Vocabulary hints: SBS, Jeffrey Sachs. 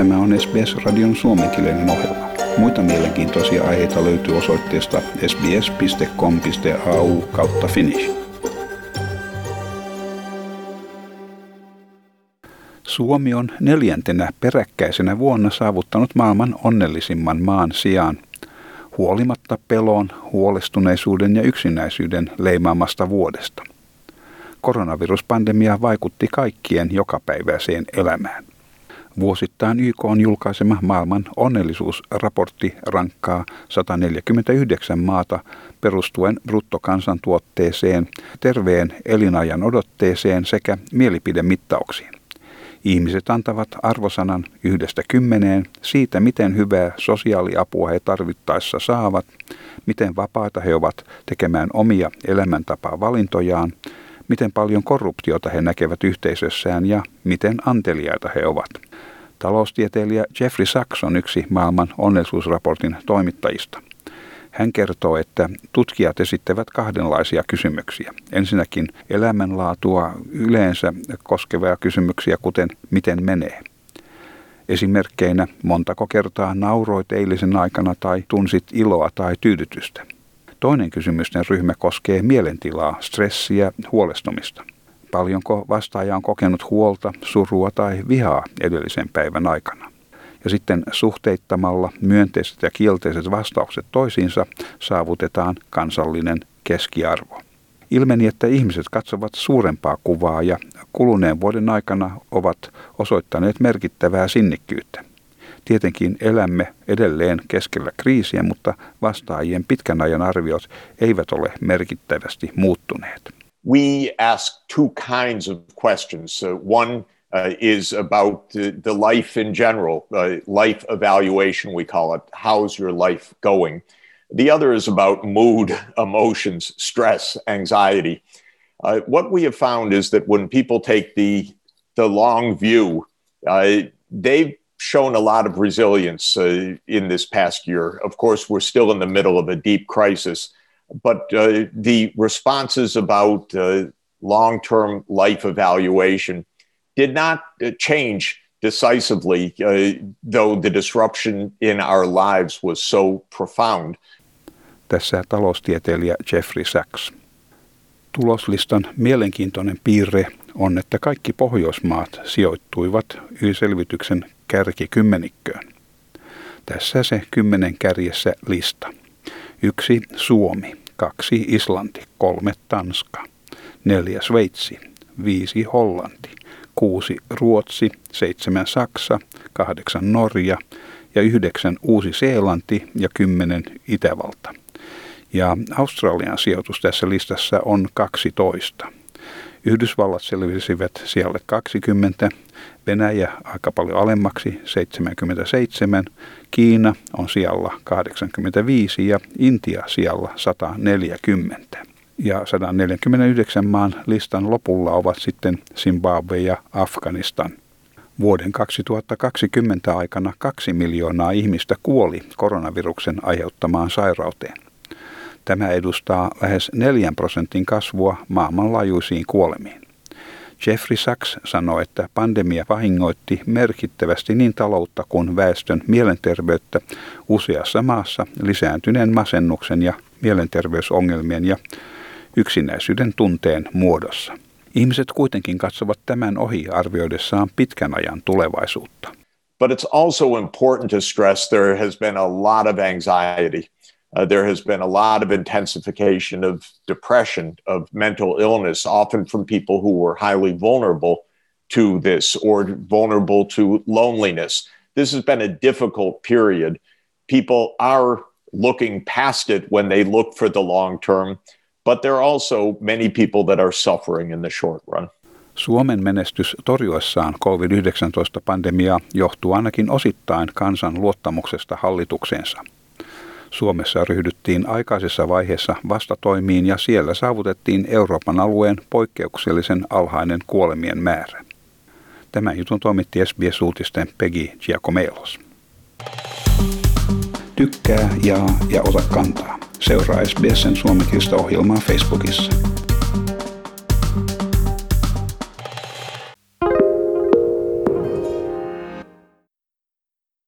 Tämä on SBS-radion suomenkielinen ohjelma. Muita mielenkiintoisia aiheita löytyy osoitteesta sbs.com.au/finnish. Suomi on 4. peräkkäisenä vuonna saavuttanut maailman onnellisimman maan sijaan. Huolimatta pelon, huolestuneisuuden ja yksinäisyyden leimaamasta vuodesta. Koronaviruspandemia vaikutti kaikkien jokapäiväiseen elämään. Vuosittain YK:n julkaisema maailman onnellisuusraportti rankkaa 149 maata perustuen bruttokansantuotteeseen, terveen elinajan odotteeseen sekä mielipidemittauksiin. Ihmiset antavat arvosanan 1-10 siitä, miten hyvää sosiaaliapua he tarvittaessa saavat, miten vapaita he ovat tekemään omia elämäntapavalintojaan, miten paljon korruptiota he näkevät yhteisössään ja miten anteliaita he ovat. Taloustieteilijä Jeffrey Sachs on yksi maailman onnellisuusraportin toimittajista. Hän kertoo, että tutkijat esittävät kahdenlaisia kysymyksiä. Ensinnäkin elämänlaatua yleensä koskevia kysymyksiä, kuten miten menee. Esimerkkeinä montako kertaa nauroit eilisen aikana tai tunsit iloa tai tyydytystä. Toinen kysymysten ryhmä koskee mielentilaa, stressiä, huolestumista. Paljonko vastaaja on kokenut huolta, surua tai vihaa edellisen päivän aikana. Ja sitten suhteittamalla myönteiset ja kielteiset vastaukset toisiinsa saavutetaan kansallinen keskiarvo. Ilmeni, että ihmiset katsovat suurempaa kuvaa ja kuluneen vuoden aikana ovat osoittaneet merkittävää sinnikkyyttä. Tietenkin elämme edelleen keskellä kriisiä, mutta vastaajien pitkän ajan arviot eivät ole merkittävästi muuttuneet. We ask two kinds of questions. One is about the life in general, life evaluation we call it, how's your life going? The other is about mood, emotions, stress, anxiety. What we have found is that when people take the long view, they've shown a lot of resilience in this past year. Of course, we're still in the middle of a deep crisis, but the responses about long-term life evaluation did not change decisively, though the disruption in our lives was so profound. Tässä taloustieteilijä Jeffrey Sachs. Tuloslistan mielenkiintoinen piirre on, että kaikki Pohjoismaat sijoittuivat selvityksen kärkikymmenikköön. Tässä se 10 kärjessä lista. 1 Suomi, 2 Islanti, 3 Tanska, 4 Sveitsi, 5 Hollanti, 6 Ruotsi, 7 Saksa, 8 Norja ja 9 Uusi-Seelanti ja 10 Itävalta. Ja Australian sijoitus tässä listassa on 12. Yhdysvallat selvisivät sijalle 20, Venäjä aika paljon alemmaksi 77, Kiina on sijalla 85 ja Intia sijalla 140. Ja 149 maan listan lopulla ovat sitten Zimbabwe ja Afganistan. Vuoden 2020 aikana 2 miljoonaa ihmistä kuoli koronaviruksen aiheuttamaan sairauteen. Tämä edustaa lähes 4% kasvua maailmanlaajuisiin kuolemiin. Jeffrey Sachs sanoi, että pandemia vahingoitti merkittävästi niin taloutta kuin väestön mielenterveyttä useassa maassa lisääntyneen masennuksen ja mielenterveysongelmien ja yksinäisyyden tunteen muodossa. Ihmiset kuitenkin katsovat tämän ohi arvioidessaan pitkän ajan tulevaisuutta. But it's also important to stress there has been a lot of anxiety. There has been a lot of intensification of depression, of mental illness, often from people who were highly vulnerable to this or vulnerable to loneliness. This has been a difficult period. People are looking past it when they look for the long term, but there are also many people that are suffering in the short run. Suomen menestys torjuessaan COVID-19-pandemiaa johtuu ainakin osittain kansan luottamuksesta hallitukseensa. Suomessa ryhdyttiin aikaisessa vaiheessa vastatoimiin ja siellä saavutettiin Euroopan alueen poikkeuksellisen alhainen kuolemien määrä. Tämän jutun toimitti SBS-uutisten Peggy Giacomelos. Tykkää, jaa ja ota kantaa. Seuraa SBS:n suomenkielistä ohjelmaa Facebookissa.